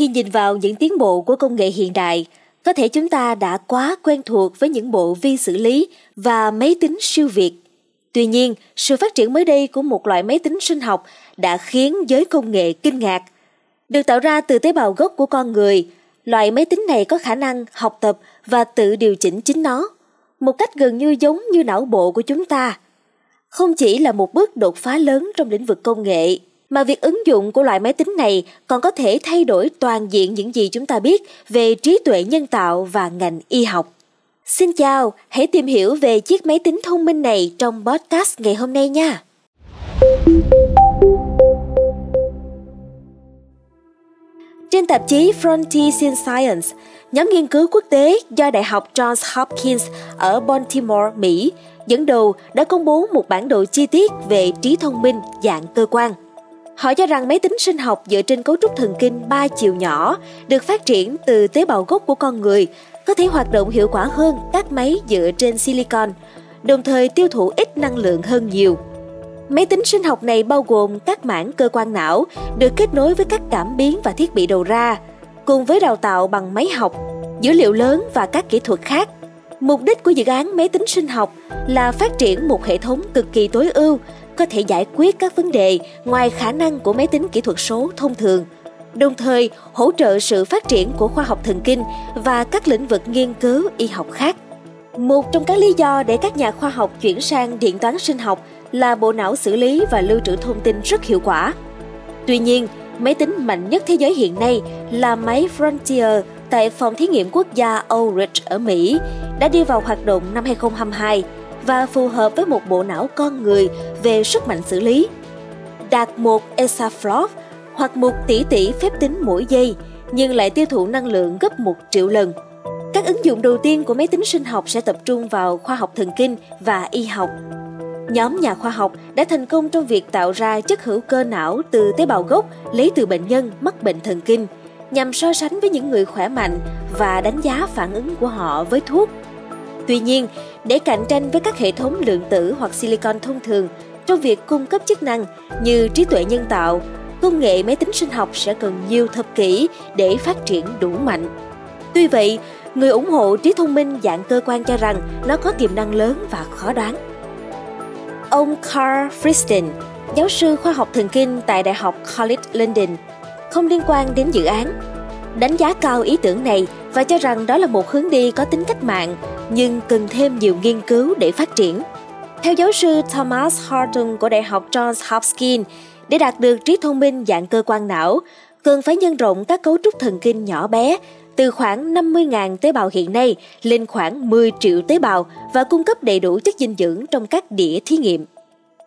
Khi nhìn vào những tiến bộ của công nghệ hiện đại, có thể chúng ta đã quá quen thuộc với những bộ vi xử lý và máy tính siêu việt. Tuy nhiên, sự phát triển mới đây của một loại máy tính sinh học đã khiến giới công nghệ kinh ngạc. Được tạo ra từ tế bào gốc của con người, loại máy tính này có khả năng học tập và tự điều chỉnh chính nó, một cách gần như giống như não bộ của chúng ta. Không chỉ là một bước đột phá lớn trong lĩnh vực công nghệ, mà việc ứng dụng của loại máy tính này còn có thể thay đổi toàn diện những gì chúng ta biết về trí tuệ nhân tạo và ngành y học. Xin chào, hãy tìm hiểu về chiếc máy tính thông minh này trong podcast ngày hôm nay nha! Trên tạp chí Frontiers in Science, nhóm nghiên cứu quốc tế do Đại học Johns Hopkins ở Baltimore, Mỹ dẫn đầu đã công bố một bản đồ chi tiết về trí thông minh dạng cơ quan. Họ cho rằng máy tính sinh học dựa trên cấu trúc thần kinh 3 chiều nhỏ được phát triển từ tế bào gốc của con người có thể hoạt động hiệu quả hơn các máy dựa trên silicon, đồng thời tiêu thụ ít năng lượng hơn nhiều. Máy tính sinh học này bao gồm các mảng cơ quan não được kết nối với các cảm biến và thiết bị đầu ra, cùng với đào tạo bằng máy học, dữ liệu lớn và các kỹ thuật khác. Mục đích của dự án máy tính sinh học là phát triển một hệ thống cực kỳ tối ưu, có thể giải quyết các vấn đề ngoài khả năng của máy tính kỹ thuật số thông thường, đồng thời hỗ trợ sự phát triển của khoa học thần kinh và các lĩnh vực nghiên cứu y học khác. Một trong các lý do để các nhà khoa học chuyển sang điện toán sinh học là bộ não xử lý và lưu trữ thông tin rất hiệu quả. Tuy nhiên, máy tính mạnh nhất thế giới hiện nay là máy Frontier tại phòng thí nghiệm quốc gia Oak Ridge ở Mỹ đã đi vào hoạt động năm 2022 và phù hợp với một bộ não con người về sức mạnh xử lý. Đạt một exaflop hoặc 1 tỷ tỷ phép tính mỗi giây nhưng lại tiêu thụ năng lượng gấp 1 triệu lần. Các ứng dụng đầu tiên của máy tính sinh học sẽ tập trung vào khoa học thần kinh và y học. Nhóm nhà khoa học đã thành công trong việc tạo ra chất hữu cơ não từ tế bào gốc lấy từ bệnh nhân mắc bệnh thần kinh, nhằm so sánh với những người khỏe mạnh và đánh giá phản ứng của họ với thuốc. Tuy nhiên, để cạnh tranh với các hệ thống lượng tử hoặc silicon thông thường trong việc cung cấp chức năng như trí tuệ nhân tạo, công nghệ máy tính sinh học sẽ cần nhiều thập kỷ để phát triển đủ mạnh. Tuy vậy, người ủng hộ trí thông minh dạng cơ quan cho rằng nó có tiềm năng lớn và khó đoán. Ông Karl Friston, giáo sư khoa học thần kinh tại Đại học College London, không liên quan đến dự án, đánh giá cao ý tưởng này và cho rằng đó là một hướng đi có tính cách mạng nhưng cần thêm nhiều nghiên cứu để phát triển. Theo giáo sư Thomas Horton của Đại học Johns Hopkins, để đạt được trí thông minh dạng cơ quan não, cần phải nhân rộng các cấu trúc thần kinh nhỏ bé từ khoảng 50.000 tế bào hiện nay lên khoảng 10 triệu tế bào và cung cấp đầy đủ chất dinh dưỡng trong các đĩa thí nghiệm.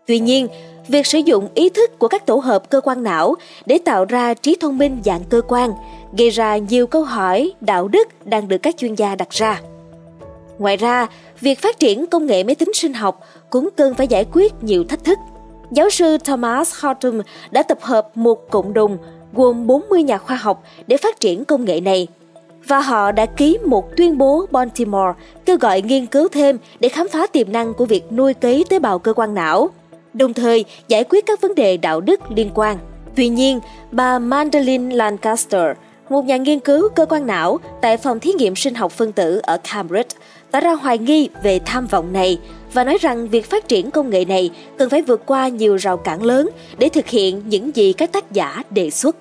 Tuy nhiên, việc sử dụng ý thức của các tổ hợp cơ quan não để tạo ra trí thông minh dạng cơ quan gây ra nhiều câu hỏi đạo đức đang được các chuyên gia đặt ra. Ngoài ra, việc phát triển công nghệ máy tính sinh học cũng cần phải giải quyết nhiều thách thức. Giáo sư Thomas Horton đã tập hợp một cộng đồng gồm 40 nhà khoa học để phát triển công nghệ này, và họ đã ký một tuyên bố Baltimore kêu gọi nghiên cứu thêm để khám phá tiềm năng của việc nuôi cấy tế bào cơ quan não, đồng thời giải quyết các vấn đề đạo đức liên quan. Tuy nhiên, bà Madeleine Lancaster, một nhà nghiên cứu cơ quan não tại phòng thí nghiệm sinh học phân tử ở Cambridge, tỏ ra hoài nghi về tham vọng này và nói rằng việc phát triển công nghệ này cần phải vượt qua nhiều rào cản lớn để thực hiện những gì các tác giả đề xuất.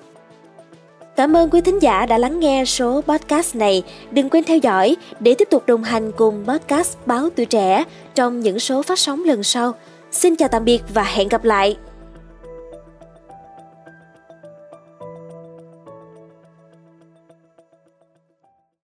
Cảm ơn quý thính giả đã lắng nghe số podcast này. Đừng quên theo dõi để tiếp tục đồng hành cùng podcast Báo Tuổi Trẻ trong những số phát sóng lần sau. Xin chào tạm biệt và hẹn gặp lại!